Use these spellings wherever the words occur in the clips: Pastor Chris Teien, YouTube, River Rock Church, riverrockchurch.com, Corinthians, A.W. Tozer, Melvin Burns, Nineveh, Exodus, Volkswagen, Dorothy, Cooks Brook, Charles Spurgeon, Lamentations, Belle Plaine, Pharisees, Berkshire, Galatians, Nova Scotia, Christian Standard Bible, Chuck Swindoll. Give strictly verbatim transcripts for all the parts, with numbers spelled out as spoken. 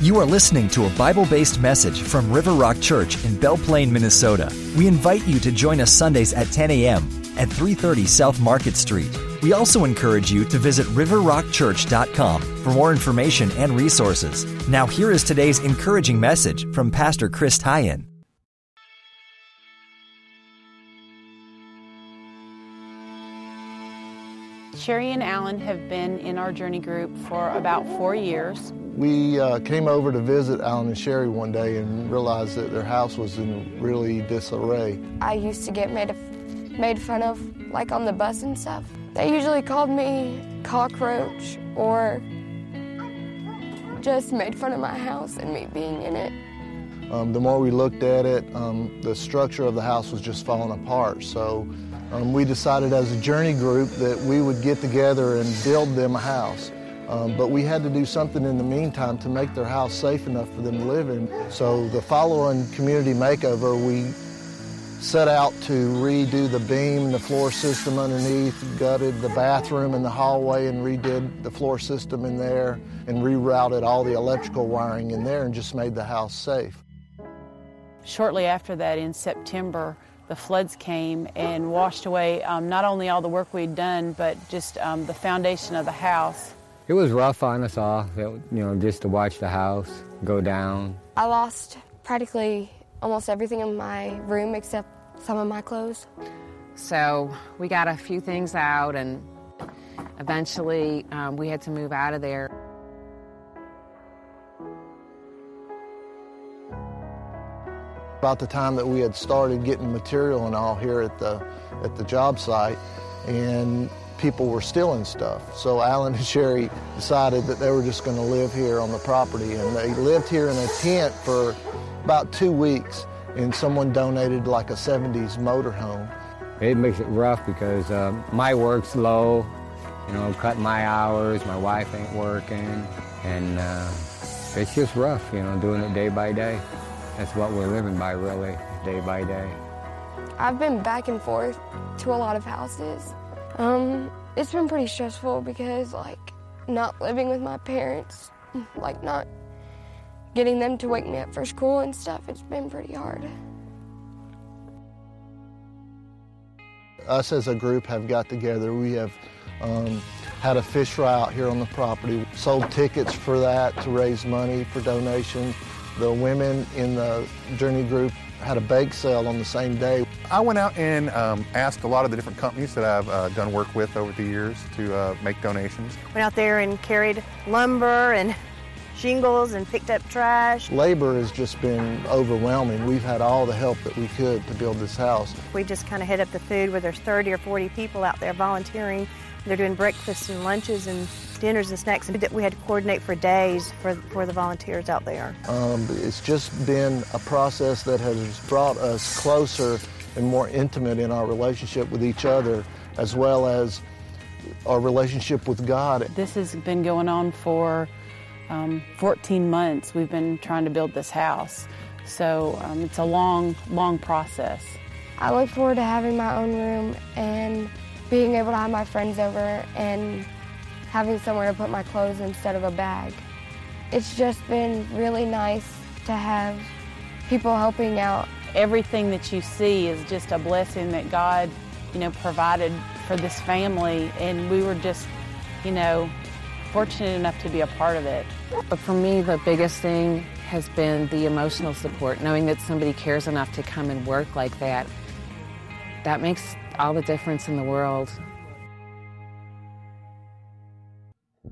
You are listening to a Bible-based message from River Rock Church in Belle Plaine, Minnesota. We invite you to join us Sundays at ten a.m. at three thirty South Market Street. We also encourage you to visit river rock church dot com for more information and resources. Now here is today's encouraging message from Pastor Chris Teien. Sherry and Alan have been in our journey group for about four years. We uh, came over to visit Alan and Sherry one day and realized that their house was in really disarray. I used to get made, of, made fun of, like on the bus and stuff. They usually called me cockroach or just made fun of my house and me being in it. Um, the more we looked at it, um, the structure of the house was just falling apart. So um, we decided as a journey group that we would get together and build them a house. Um, but we had to do something in the meantime to make their house safe enough for them to live in. So the following community makeover, we set out to redo the beam, the floor system underneath, gutted the bathroom and the hallway and redid the floor system in there and rerouted all the electrical wiring in there and just made the house safe. Shortly after that, in September, the floods came and washed away um, not only all the work we'd done, but just um, the foundation of the house. It was rough on us all, you know, just to watch the house go down. I lost practically almost everything in my room except some of my clothes. So we got a few things out, and eventually um, we had to move out of there. About the time that we had started getting material and all here at the at the job site, and people were stealing stuff. So Alan and Sherry decided that they were just going to live here on the property, and they lived here in a tent for about two weeks, and someone donated like a seventies motorhome. It makes it rough because um, my work's low, you know, cutting my hours, my wife ain't working, and uh, it's just rough, you know, doing it day by day. That's what we're living by, really, day by day. I've been back and forth to a lot of houses. Um, it's been pretty stressful because, like, not living with my parents, like, not getting them to wake me up for school and stuff, it's been pretty hard. Us as a group have got together. We have um, had a fish fry out here on the property, sold tickets for that to raise money for donations. The women in the journey group had a bake sale on the same day. I went out and um, asked a lot of the different companies that I've uh, done work with over the years to uh, make donations. Went out there and carried lumber and shingles and picked up trash. Labor has just been overwhelming. We've had all the help that we could to build this house. We just kind of hit up the food where there's thirty or forty people out there volunteering. They're doing breakfasts and lunches and dinners and snacks that we had to coordinate for days for, for the volunteers out there. Um, it's just been a process that has brought us closer and more intimate in our relationship with each other, as well as our relationship with God. This has been going on for um, fourteen months. We've been trying to build this house. So um, it's a long, long process. I look forward to having my own room and being able to have my friends over and having somewhere to put my clothes instead of a bag. It's just been really nice to have people helping out. Everything that you see is just a blessing that God, you know, provided for this family, and we were just, you know, fortunate enough to be a part of it. But for me, the biggest thing has been the emotional support, knowing that somebody cares enough to come and work like that. That makes all the difference in the world.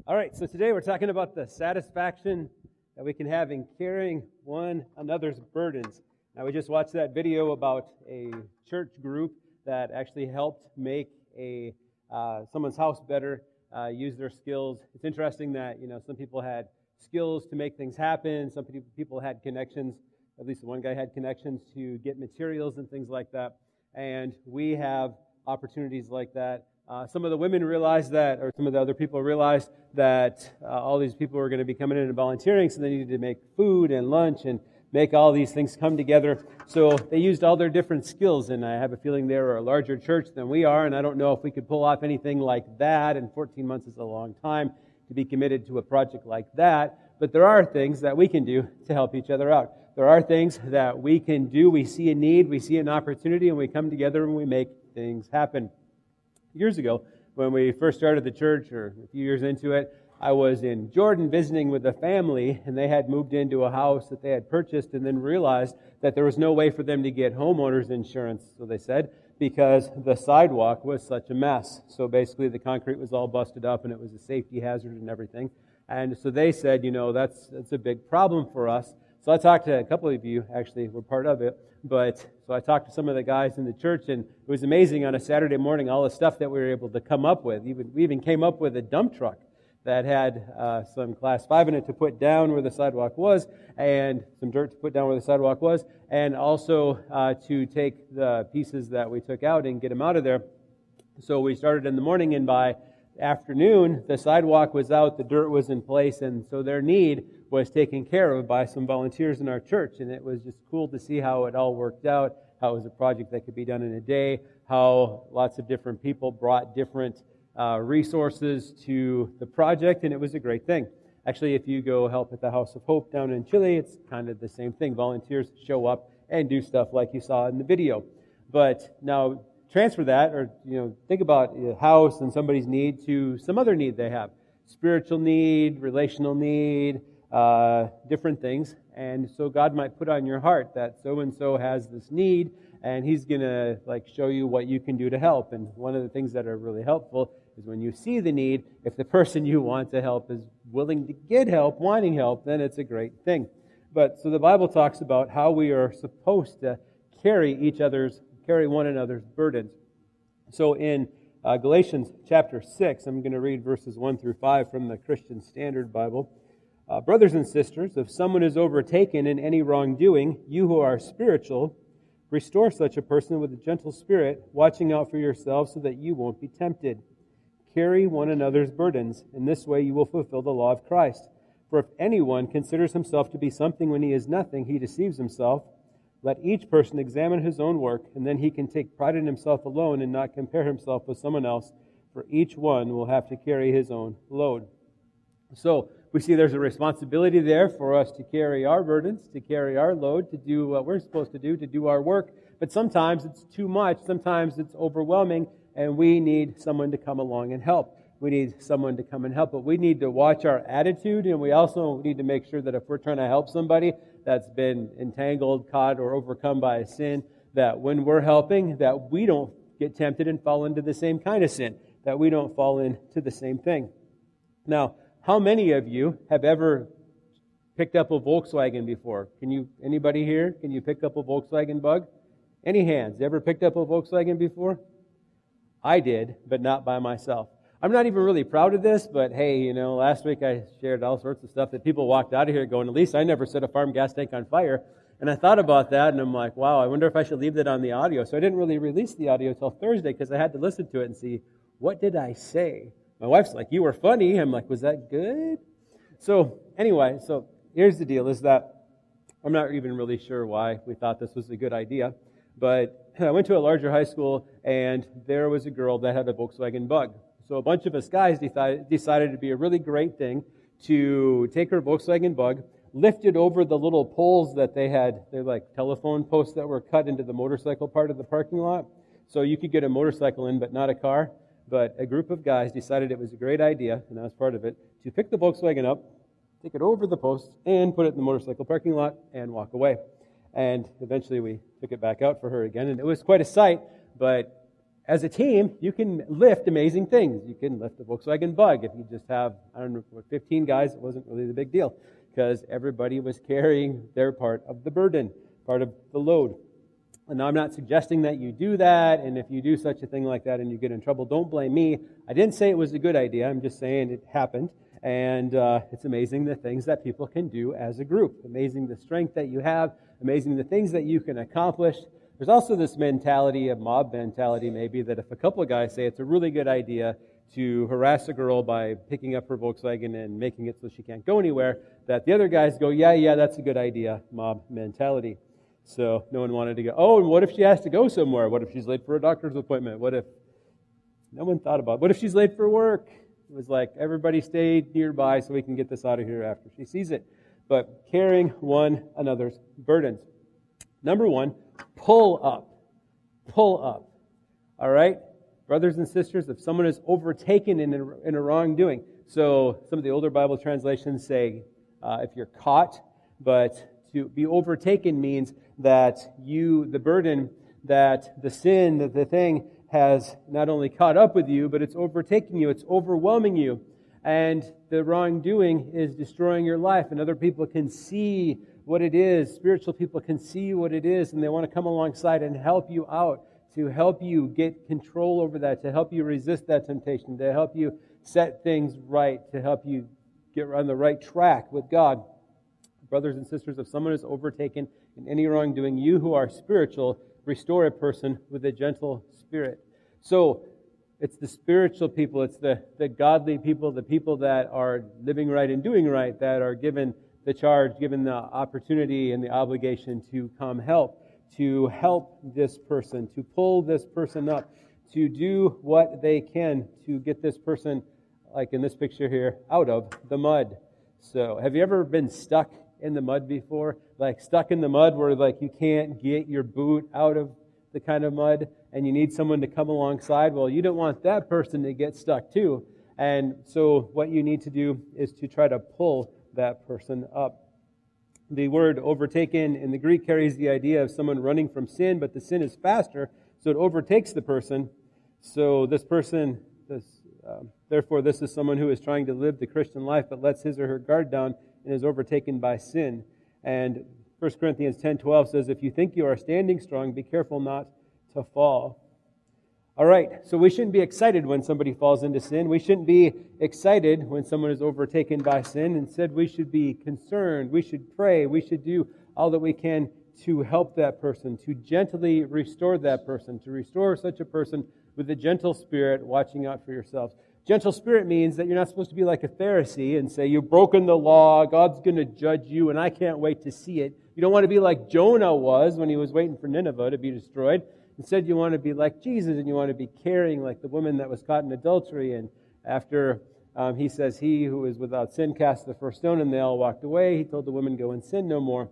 All right, so today we're talking about the satisfaction that we can have in carrying one another's burdens. Now, we just watched that video about a church group that actually helped make a uh, someone's house better, uh, use their skills. It's interesting that, you know, some people had skills to make things happen. Some people had connections. At least one guy had connections to get materials and things like that. And we have opportunities like that. Uh, some of the women realized that, or some of the other people realized that uh, all these people were going to be coming in and volunteering, so they needed to make food and lunch and make all these things come together. So they used all their different skills, and I have a feeling they were a larger church than we are, and I don't know if we could pull off anything like that, and fourteen months is a long time to be committed to a project like that. But there are things that we can do to help each other out. There are things that we can do. We see a need, we see an opportunity, and we come together and we make things happen. Years ago, when we first started the church, or a few years into it, I was in Jordan visiting with a family, and they had moved into a house that they had purchased and then realized that there was no way for them to get homeowner's insurance, so they said, because the sidewalk was such a mess. So basically the concrete was all busted up, and it was a safety hazard and everything. And so they said, you know, that's that's a big problem for us. So I talked to a couple of you, actually, were part of it, but so I talked to some of the guys in the church, and it was amazing on a Saturday morning, all the stuff that we were able to come up with. Even, we even came up with a dump truck that had uh, some class five in it to put down where the sidewalk was, and some dirt to put down where the sidewalk was, and also uh, to take the pieces that we took out and get them out of there. So we started in the morning, and by afternoon, the sidewalk was out, the dirt was in place, and so their need was taken care of by some volunteers in our church, and it was just cool to see how it all worked out, how it was a project that could be done in a day, how lots of different people brought different uh, resources to the project, and it was a great thing. Actually, if you go help at the House of Hope down in Chile, it's kind of the same thing. Volunteers show up and do stuff like you saw in the video. But now transfer that, or you know, think about a house and somebody's need to some other need they have. Spiritual need, relational need, uh, different things. And so God might put on your heart that so-and-so has this need, and He's going to like show you what you can do to help. And one of the things that are really helpful is when you see the need, if the person you want to help is willing to get help, wanting help, then it's a great thing. But so the Bible talks about how we are supposed to carry each other's carry one another's burdens. So in uh, Galatians chapter six, I'm going to read verses one through five from the Christian Standard Bible. Uh, Brothers and sisters, if someone is overtaken in any wrongdoing, you who are spiritual, restore such a person with a gentle spirit, watching out for yourselves so that you won't be tempted. Carry one another's burdens. In this way you will fulfill the law of Christ. For if anyone considers himself to be something when he is nothing, he deceives himself. Let each person examine his own work, and then he can take pride in himself alone and not compare himself with someone else, for each one will have to carry his own load. So we see there's a responsibility there for us to carry our burdens, to carry our load, to do what we're supposed to do, to do our work. But sometimes it's too much, sometimes it's overwhelming, and we need someone to come along and help. We need someone to come and help, but we need to watch our attitude, and we also need to make sure that if we're trying to help somebody that's been entangled, caught, or overcome by a sin, that when we're helping, that we don't get tempted and fall into the same kind of sin, that we don't fall into the same thing. Now, how many of you have ever picked up a Volkswagen before? Can you, anybody here, can you pick up a Volkswagen bug? Any hands? Ever picked up a Volkswagen before? I did, but not by myself. I'm not even really proud of this, but hey, you know, last week I shared all sorts of stuff that people walked out of here going, at least I never set a farm gas tank on fire. And I thought about that, and I'm like, wow, I wonder if I should leave that on the audio. So I didn't really release the audio until Thursday because I had to listen to it and see, what did I say? My wife's like, you were funny. I'm like, was that good? So anyway, so here's the deal is that I'm not even really sure why we thought this was a good idea, but I went to a larger high school, and there was a girl that had a Volkswagen bug. So a bunch of us guys decided, decided it'd be a really great thing to take her Volkswagen bug, lift it over the little poles that they had. They're like telephone posts that were cut into the motorcycle part of the parking lot. So you could get a motorcycle in, but not a car. But a group of guys decided it was a great idea, and I was part of it, to pick the Volkswagen up, take it over the posts, and put it in the motorcycle parking lot and walk away. And eventually we took it back out for her again, and it was quite a sight, but as a team, you can lift amazing things. You can lift the Volkswagen bug. If you just have, I don't know, fifteen guys, it wasn't really the big deal because everybody was carrying their part of the burden, part of the load. And now I'm not suggesting that you do that, and if you do such a thing like that and you get in trouble, don't blame me. I didn't say it was a good idea. I'm just saying it happened, and uh, it's amazing the things that people can do as a group, amazing the strength that you have, amazing the things that you can accomplish. There's also this mentality, a mob mentality maybe, that if a couple of guys say it's a really good idea to harass a girl by picking up her Volkswagen and making it so she can't go anywhere, that the other guys go, yeah, yeah, that's a good idea, mob mentality. So no one wanted to go, oh, and what if she has to go somewhere? What if she's late for a doctor's appointment? What if, no one thought about it. What if she's late for work? It was like, everybody stay nearby so we can get this out of here after she sees it. But carrying one another's burdens. Number one, pull up. Pull up. All right? Brothers and sisters, if someone is overtaken in a, in a wrongdoing, so some of the older Bible translations say uh, if you're caught, but to be overtaken means that you, the burden, that the sin, that the thing has not only caught up with you, but it's overtaking you, it's overwhelming you. And the wrongdoing is destroying your life, and other people can see what it is. Spiritual people can see what it is, and they want to come alongside and help you out, to help you get control over that, to help you resist that temptation, to help you set things right, to help you get on the right track with God. Brothers and sisters, if someone is overtaken in any wrongdoing, you who are spiritual, restore a person with a gentle spirit. So, it's the spiritual people, it's the, the godly people, the people that are living right and doing right, that are given the charge, given the opportunity and the obligation to come help, to help this person, to pull this person up, to do what they can to get this person, like in this picture here, out of the mud. So, have you ever been stuck in the mud before? Like stuck in the mud where like you can't get your boot out of the kind of mud, and you need someone to come alongside. Well, you don't want that person to get stuck too. And so what you need to do is to try to pull that person up. The word overtaken in the Greek carries the idea of someone running from sin, but the sin is faster, so it overtakes the person. So this person, this, um, therefore this is someone who is trying to live the Christian life, but lets his or her guard down and is overtaken by sin. And First Corinthians ten twelve says, if you think you are standing strong, be careful not to fall. All right, so we shouldn't be excited when somebody falls into sin. We shouldn't be excited when someone is overtaken by sin. Instead, we should be concerned. We should pray. We should do all that we can to help that person, to gently restore that person, to restore such a person with a gentle spirit, watching out for yourselves. Gentle spirit means that you're not supposed to be like a Pharisee and say, you've broken the law, God's going to judge you, and I can't wait to see it. You don't want to be like Jonah was when he was waiting for Nineveh to be destroyed. Instead, you want to be like Jesus, and you want to be caring like the woman that was caught in adultery. And after um, he says, he who is without sin cast the first stone, and they all walked away, he told the woman, go and sin no more.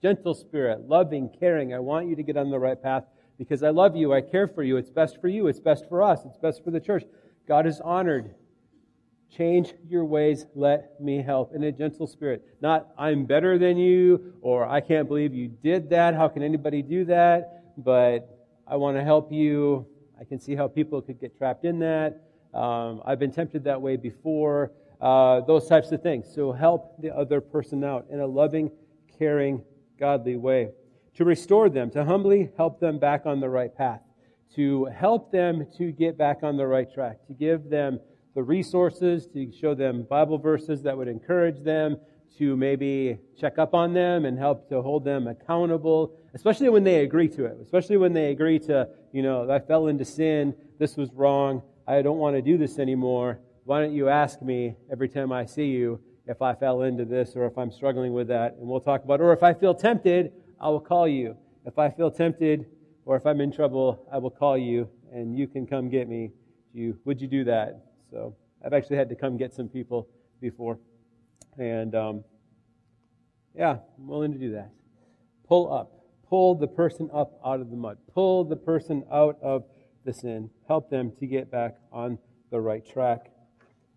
Gentle spirit, loving, caring. I want you to get on the right path because I love you, I care for you, it's best for you, it's best for us, it's best for the church. God is honored. Change your ways. Let me help in a gentle spirit. Not, I'm better than you, or I can't believe you did that. How can anybody do that? But I want to help you. I can see how people could get trapped in that. Um, I've been tempted that way before. Uh, those types of things. So help the other person out in a loving, caring, godly way. To restore them, to humbly help them back on the right path. To help them to get back on the right track, to give them the resources, to show them Bible verses that would encourage them, to maybe check up on them and help to hold them accountable, especially when they agree to it, especially when they agree to, you know, I fell into sin, this was wrong, I don't want to do this anymore, why don't you ask me every time I see you if I fell into this or if I'm struggling with that, and we'll talk about it, or if I feel tempted, I will call you. If I feel tempted, or if I'm in trouble, I will call you, and you can come get me. You, would you do that? So I've actually had to come get some people before. And, um, yeah, I'm willing to do that. Pull up. Pull the person up out of the mud. Pull the person out of the sin. Help them to get back on the right track.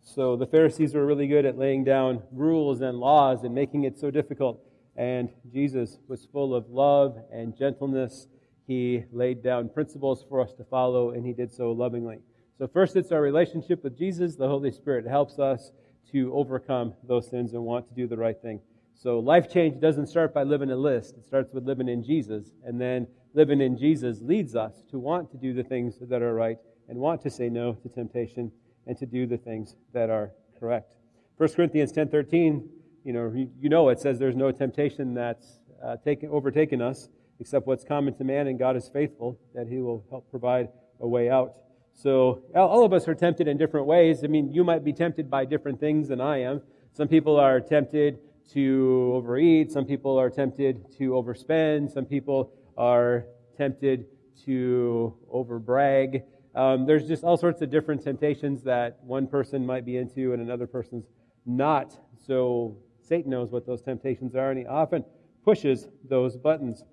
So the Pharisees were really good at laying down rules and laws and making it so difficult. And Jesus was full of love and gentleness. He laid down principles for us to follow, and He did so lovingly. So first, it's our relationship with Jesus. The Holy Spirit helps us to overcome those sins and want to do the right thing. So life change doesn't start by living a list. It starts with living in Jesus, and then living in Jesus leads us to want to do the things that are right and want to say no to temptation and to do the things that are correct. First Corinthians ten thirteen, you know, you know it says there's no temptation that's uh, taken, overtaken us, except what's common to man, and God is faithful, that He will help provide a way out. So all of us are tempted in different ways. I mean, you might be tempted by different things than I am. Some people are tempted to overeat. Some people are tempted to overspend. Some people are tempted to overbrag. Um, there's just all sorts of different temptations that one person might be into and another person's not. So Satan knows what those temptations are, and he often pushes those buttons.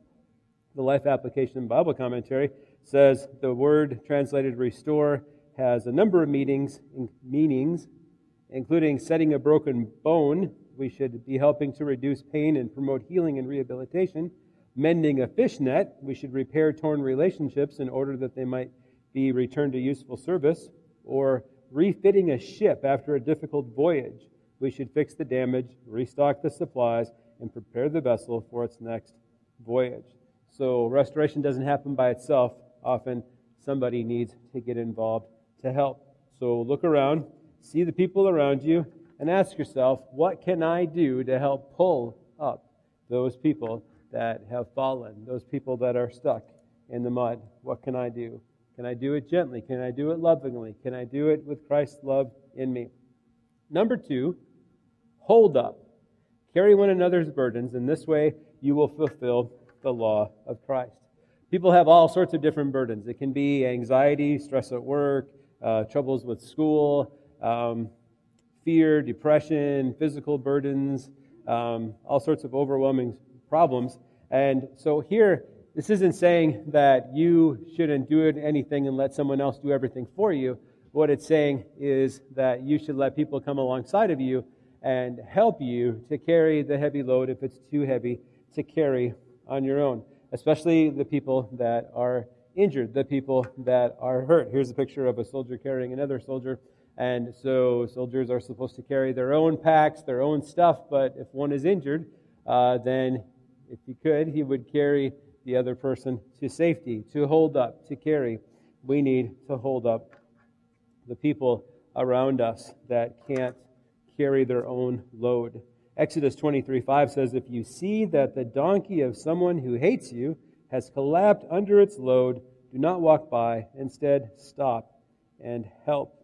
The Life Application Bible Commentary says the word translated restore has a number of meanings, meanings, including setting a broken bone. We should be helping to reduce pain and promote healing and rehabilitation. Mending a fishnet. We should repair torn relationships in order that they might be returned to useful service. Or refitting a ship after a difficult voyage. We should fix the damage, restock the supplies, and prepare the vessel for its next voyage. So restoration doesn't happen by itself. Often somebody needs to get involved to help. So look around, see the people around you, and ask yourself, what can I do to help pull up those people that have fallen, those people that are stuck in the mud? What can I do? Can I do it gently? Can I do it lovingly? Can I do it with Christ's love in me? Number two, hold up. Carry one another's burdens, and this way you will fulfill the law of Christ. People have all sorts of different burdens. It can be anxiety, stress at work, uh, troubles with school, um, fear, depression, physical burdens, um, all sorts of overwhelming problems. And so here, this isn't saying that you shouldn't do anything and let someone else do everything for you. What it's saying is that you should let people come alongside of you and help you to carry the heavy load if it's too heavy to carry on your own, especially the people that are injured, the people that are hurt. Here's a picture of a soldier carrying another soldier. And so soldiers are supposed to carry their own packs, their own stuff, but if one is injured, uh, then if he could, he would carry the other person to safety, to hold up, to carry. We need to hold up the people around us that can't carry their own load. Exodus twenty-three five says, if you see that the donkey of someone who hates you has collapsed under its load, do not walk by. Instead, stop and help.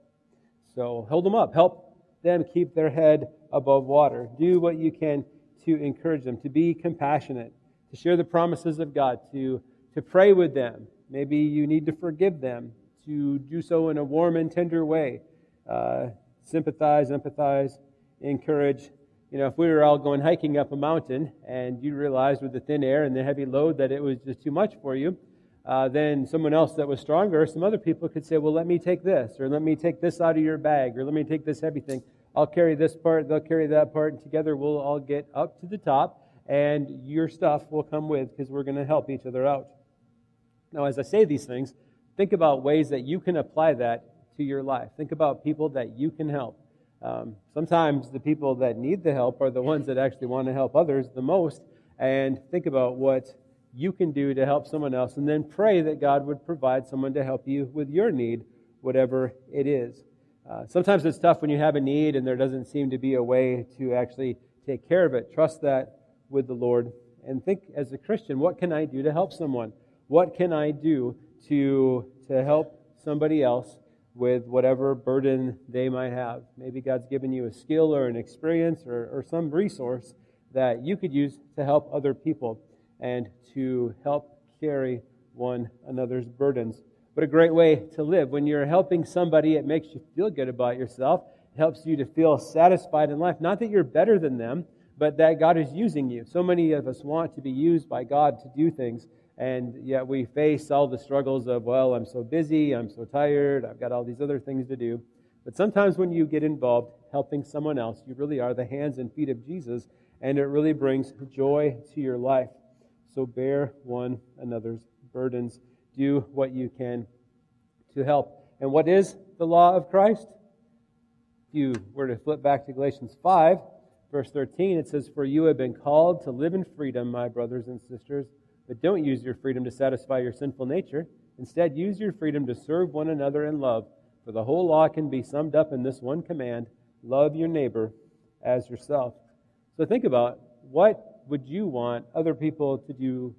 So hold them up. Help them keep their head above water. Do what you can to encourage them, to be compassionate, to share the promises of God, to, to pray with them. Maybe you need to forgive them, to do so in a warm and tender way. Uh, sympathize, empathize, encourage. You know, if we were all going hiking up a mountain and you realized with the thin air and the heavy load that it was just too much for you, uh, then someone else that was stronger, some other people could say, well, let me take this, or let me take this out of your bag, or let me take this heavy thing. I'll carry this part, they'll carry that part, and together we'll all get up to the top, and your stuff will come with, because we're going to help each other out. Now, as I say these things, think about ways that you can apply that to your life. Think about people that you can help. Um, sometimes the people that need the help are the ones that actually want to help others the most, and think about what you can do to help someone else, and then pray that God would provide someone to help you with your need, whatever it is. Uh, sometimes it's tough when you have a need and there doesn't seem to be a way to actually take care of it. Trust that with the Lord, and think, as a Christian, what can I do to help someone? What can I do to to help somebody else with whatever burden they might have? Maybe God's given you a skill or an experience or, or some resource that you could use to help other people and to help carry one another's burdens. What a great way to live. When you're helping somebody, it makes you feel good about yourself. It helps you to feel satisfied in life. Not that you're better than them, but that God is using you. So many of us want to be used by God to do things, and yet we face all the struggles of, well, I'm so busy, I'm so tired, I've got all these other things to do. But sometimes when you get involved helping someone else, you really are the hands and feet of Jesus, and it really brings joy to your life. So bear one another's burdens. Do what you can to help. And what is the law of Christ? If you were to flip back to Galatians five, verse thirteen, it says, for you have been called to live in freedom, my brothers and sisters, but don't use your freedom to satisfy your sinful nature. Instead, use your freedom to serve one another in love. For the whole law can be summed up in this one command, love your neighbor as yourself. So think about, what would you want other people to do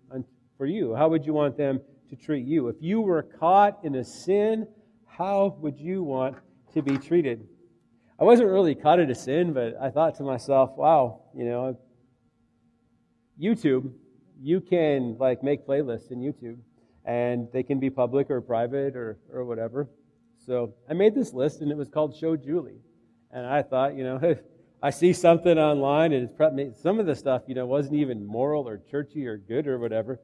for you? How would you want them to treat you? If you were caught in a sin, how would you want to be treated? I wasn't really caught in a sin, but I thought to myself, wow, you know, YouTube, you can like make playlists in YouTube, and they can be public or private or, or whatever. So I made this list, and it was called Show Julie. And I thought, you know, I see something online, and it's probably, some of the stuff, you know, wasn't even moral or churchy or good or whatever,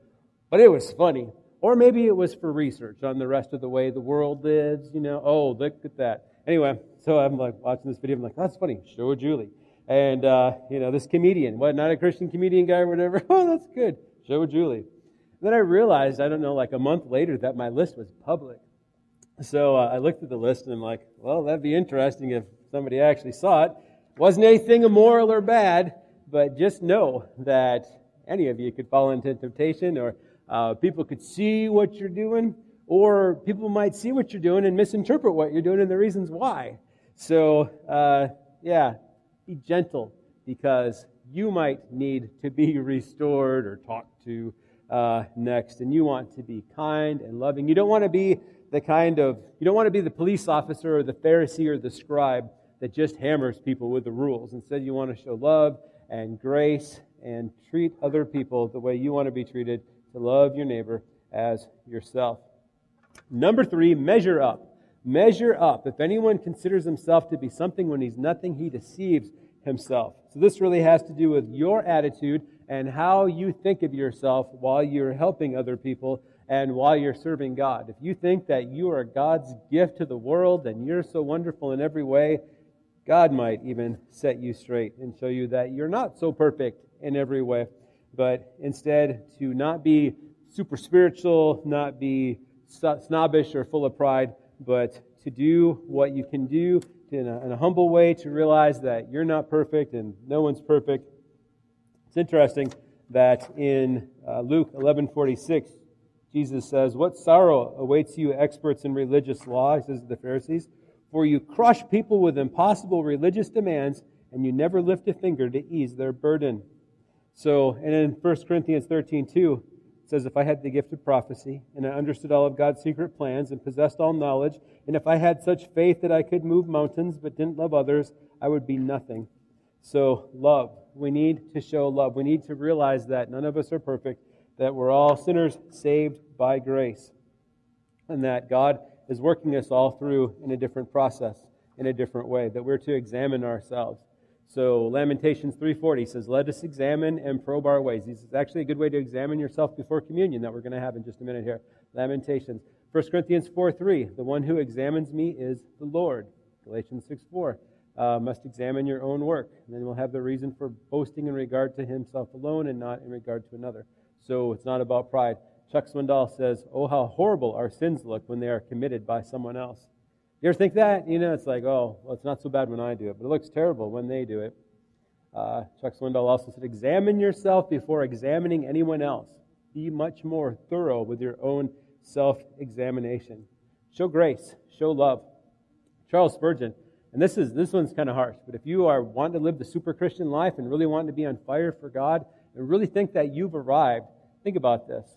but it was funny. Or maybe it was for research on the rest of the way the world lives, you know, oh, look at that. Anyway, so I'm like watching this video, I'm like, that's funny, Show Julie. And, uh, you know, this comedian, what, not a Christian comedian guy or whatever, oh, that's good, Show Julie. And then I realized, I don't know, like a month later, that my list was public. So uh, I looked at the list and I'm like, well, that'd be interesting if somebody actually saw it. Wasn't anything immoral or bad, but just know that any of you could fall into temptation, or uh, people could see what you're doing, or people might see what you're doing and misinterpret what you're doing and the reasons why. So, uh, yeah, be gentle, because you might need to be restored or talked to uh, next, and you want to be kind and loving. You don't want to be the kind of, you don't want to be the police officer or the Pharisee or the scribe that just hammers people with the rules. Instead, you want to show love and grace and treat other people the way you want to be treated, to love your neighbor as yourself. Number three, measure up. Measure up. If anyone considers himself to be something when he's nothing, he deceives himself. So this really has to do with your attitude and how you think of yourself while you're helping other people and while you're serving God. If you think that you are God's gift to the world and you're so wonderful in every way, God might even set you straight and show you that you're not so perfect in every way, but instead to not be super spiritual, not be snobbish or full of pride, but to do what you can do in a, in a humble way, to realize that you're not perfect and no one's perfect. It's interesting that in uh, Luke eleven forty-six, Jesus says, "What sorrow awaits you, experts in religious law," he says to the Pharisees, "for you crush people with impossible religious demands, and you never lift a finger to ease their burden." So, and in First Corinthians thirteen two, it says, "If I had the gift of prophecy, and I understood all of God's secret plans, and possessed all knowledge, and if I had such faith that I could move mountains, but didn't love others, I would be nothing." So, love. We need to show love. We need to realize that none of us are perfect, that we're all sinners saved by grace, and that God is working us all through in a different process, in a different way, that we're to examine ourselves. So Lamentations three forty says, "Let us examine and probe our ways." This is actually a good way to examine yourself before communion that we're going to have in just a minute here. Lamentations. First Corinthians four three, "The one who examines me is the Lord." Galatians six four, uh, "Must examine your own work." And then we'll have the reason for boasting in regard to himself alone and not in regard to another. So it's not about pride. Chuck Swindoll says, "Oh, how horrible our sins look when they are committed by someone else." You ever think that? You know, it's like, oh, well, it's not so bad when I do it, but it looks terrible when they do it. Uh, Chuck Swindoll also said, "Examine yourself before examining anyone else. Be much more thorough with your own self-examination." Show grace. Show love. Charles Spurgeon, and this is this one's kind of harsh, but if you are wanting to live the super Christian life and really wanting to be on fire for God and really think that you've arrived, think about this.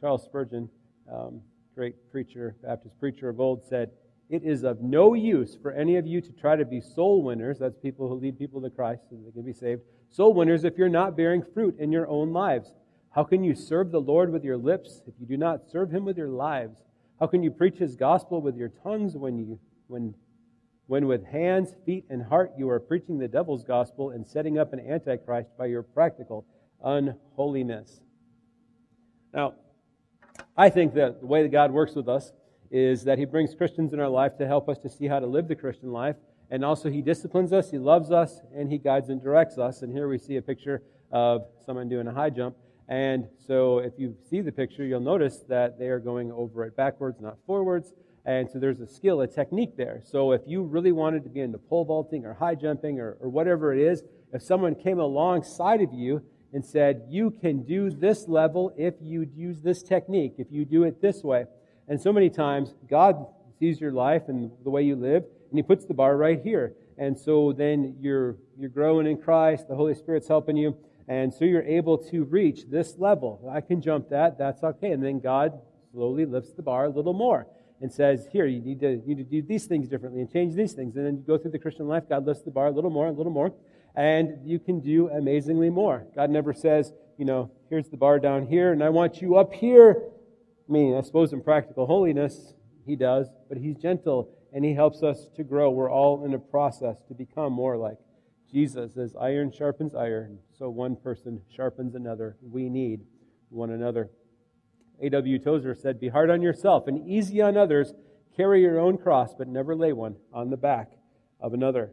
Charles Spurgeon, um, great preacher, Baptist preacher of old, said, "It is of no use for any of you to try to be soul winners," that's people who lead people to Christ so they can be saved, "soul winners if you're not bearing fruit in your own lives. How can you serve the Lord with your lips if you do not serve Him with your lives? How can you preach His gospel with your tongues when you when, when with hands, feet, and heart you are preaching the devil's gospel and setting up an antichrist by your practical unholiness?" Now, I think that the way that God works with us is that He brings Christians in our life to help us to see how to live the Christian life, and also He disciplines us, He loves us, and He guides and directs us. And here we see a picture of someone doing a high jump, and so if you see the picture, you'll notice that they are going over it backwards, not forwards, and so there's a skill, a technique there. So if you really wanted to be into pole vaulting or high jumping or, or whatever it is, if someone came alongside of you and said, "You can do this level if you use this technique, if you do it this way." And so many times, God sees your life and the way you live, and He puts the bar right here. And so then you're you're growing in Christ, the Holy Spirit's helping you, and so you're able to reach this level. I can jump that, that's okay. And then God slowly lifts the bar a little more and says, "Here, you need to, you need to do these things differently and change these things." And then you go through the Christian life, God lifts the bar a little more, a little more, and you can do amazingly more. God never says, you know, "Here's the bar down here, and I want you up here." meaning, I suppose, in practical holiness, he does, but he's gentle, and he helps us to grow. We're all in a process to become more like Jesus. As iron sharpens iron, so one person sharpens another. We need one another. A W Tozer said, "Be hard on yourself and easy on others. Carry your own cross, but never lay one on the back of another."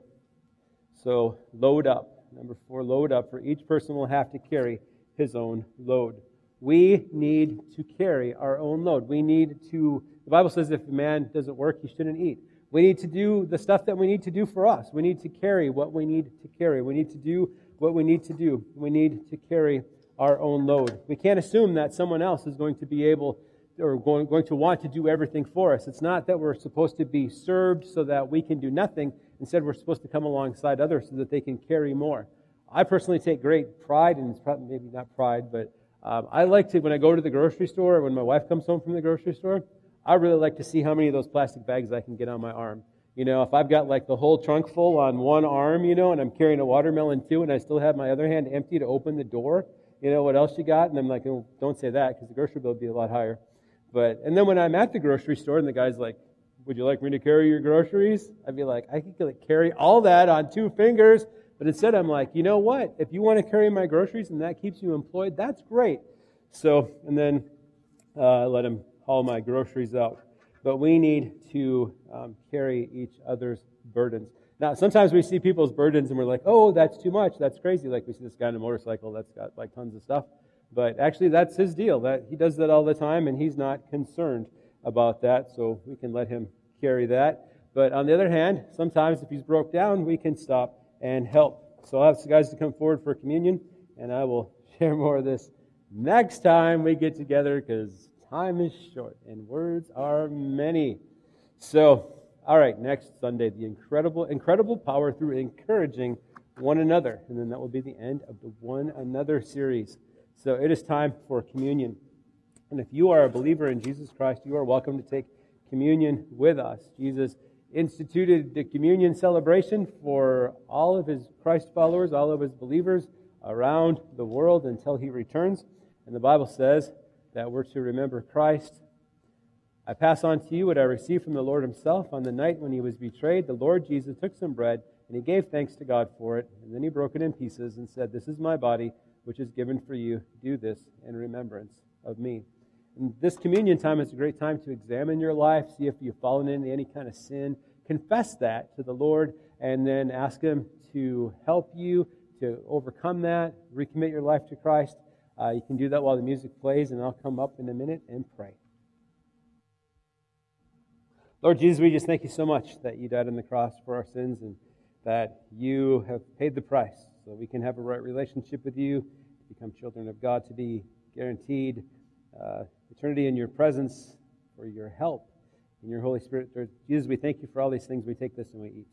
So load up. Number four, load up. For each person will have to carry his own load. We need to carry our own load. We need to, the Bible says if a man doesn't work, he shouldn't eat. We need to do the stuff that we need to do for us. We need to carry what we need to carry. We need to do what we need to do. We need to carry our own load. We can't assume that someone else is going to be able or going, going to want to do everything for us. It's not that we're supposed to be served so that we can do nothing. Instead, we're supposed to come alongside others so that they can carry more. I personally take great pride, and it's probably maybe not pride, but um, I like to, when I go to the grocery store, when my wife comes home from the grocery store, I really like to see how many of those plastic bags I can get on my arm. You know, if I've got like the whole trunk full on one arm, you know, and I'm carrying a watermelon too, and I still have my other hand empty to open the door, you know, what else you got? And I'm like, oh, don't say that, because the grocery bill would be a lot higher. But and then when I'm at the grocery store and the guy's like, "Would you like me to carry your groceries?" I'd be like, I could like, carry all that on two fingers. But instead I'm like, you know what? If you want to carry my groceries and that keeps you employed, that's great. So, and then uh, I let him haul my groceries out. But we need to um, carry each other's burdens. Now, sometimes we see people's burdens and we're like, oh, that's too much. That's crazy. Like we see this guy on a motorcycle that's got like tons of stuff. But actually, that's his deal. That he does that all the time, and he's not concerned about that, so we can let him carry that. But on the other hand, sometimes if he's broke down, we can stop and help. So I'll ask the guys to come forward for communion, and I will share more of this next time we get together, because time is short, and words are many. So, all right, next Sunday, the incredible, incredible power through encouraging one another. And then that will be the end of the One Another series. So it is time for communion. And if you are a believer in Jesus Christ, you are welcome to take communion with us. Jesus instituted the communion celebration for all of his Christ followers, all of his believers around the world until he returns. And the Bible says that we're to remember Christ. "I pass on to you what I received from the Lord himself. On the night when he was betrayed, the Lord Jesus took some bread, and he gave thanks to God for it. And then he broke it in pieces and said, 'This is my body, which is given for you. Do this in remembrance of me.'" And this communion time is a great time to examine your life, see if you've fallen into any kind of sin, confess that to the Lord, and then ask him to help you to overcome that, recommit your life to Christ. Uh, you can do that while the music plays, and I'll come up in a minute and pray. Lord Jesus, we just thank you so much that you died on the cross for our sins and that you have paid the price, so we can have a right relationship with you, to become children of God, to be guaranteed uh, eternity in your presence, for your help, in your Holy Spirit. Lord Jesus, we thank you for all these things. We take this and we eat.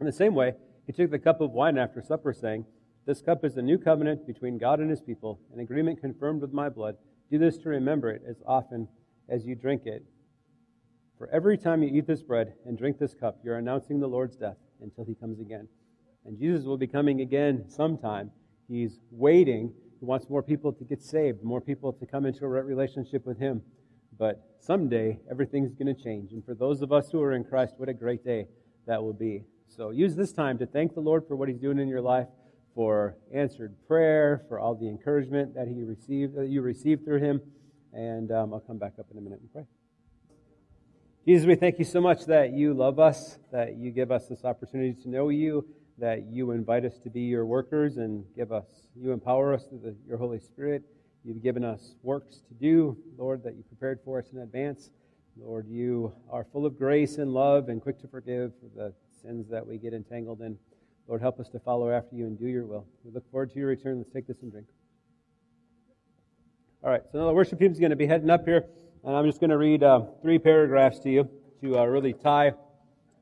In the same way, he took the cup of wine after supper, saying, "This cup is the new covenant between God and his people, an agreement confirmed with my blood. Do this to remember it as often as you drink it. For every time you eat this bread and drink this cup, you're announcing the Lord's death until he comes again." And Jesus will be coming again sometime. He's waiting. He wants more people to get saved, more people to come into a right relationship with him. But someday, everything's going to change. And for those of us who are in Christ, what a great day that will be. So use this time to thank the Lord for what he's doing in your life, for answered prayer, for all the encouragement that he received, that you received through him. And um, I'll come back up in a minute and pray. Jesus, we thank you so much that you love us, that you give us this opportunity to know you, that you invite us to be your workers and give us, you empower us through the, your Holy Spirit. You've given us works to do, Lord, that you prepared for us in advance. Lord, you are full of grace and love and quick to forgive for the sins that we get entangled in. Lord, help us to follow after you and do your will. We look forward to your return. Let's take this and drink. All right, so now the worship team is going to be heading up here. And I'm just going to read uh, three paragraphs to you to uh, really tie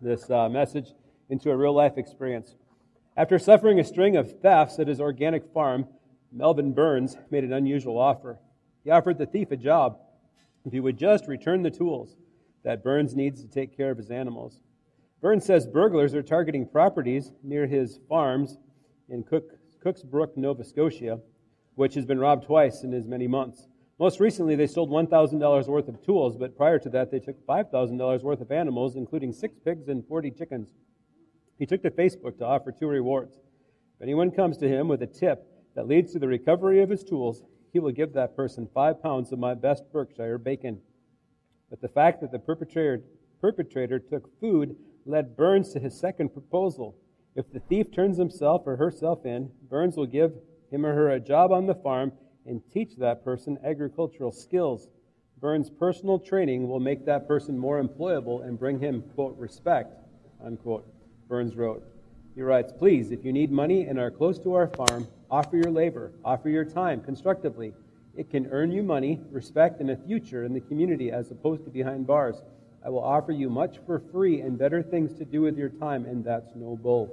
this uh, message into a real-life experience. After suffering a string of thefts at his organic farm, Melvin Burns made an unusual offer. He offered the thief a job if he would just return the tools that Burns needs to take care of his animals. Burns says burglars are targeting properties near his farms in Cook, Cooks Brook, Nova Scotia, which has been robbed twice in as many months. Most recently, they sold one thousand dollars worth of tools, but prior to that, they took five thousand dollars worth of animals, including six pigs and forty chickens. He took to Facebook to offer two rewards. If anyone comes to him with a tip that leads to the recovery of his tools, he will give that person five pounds of my best Berkshire bacon. But the fact that the perpetrator, perpetrator took food led Burns to his second proposal. If the thief turns himself or herself in, Burns will give him or her a job on the farm and teach that person agricultural skills. Burns' personal training will make that person more employable and bring him, quote, respect, unquote, Burns wrote. He writes, please, if you need money and are close to our farm, offer your labor, offer your time constructively. It can earn you money, respect, and a future in the community as opposed to behind bars. I will offer you much for free and better things to do with your time, and that's no bull.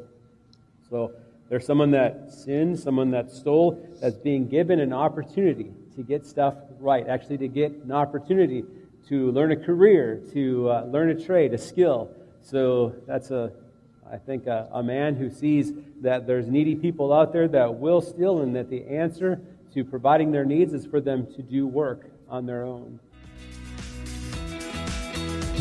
So there's someone that sinned, someone that stole, that's being given an opportunity to get stuff right, actually to get an opportunity to learn a career, to uh, learn a trade, a skill. So that's a, I think, a, a man who sees that there's needy people out there that will steal and that the answer to providing their needs is for them to do work on their own.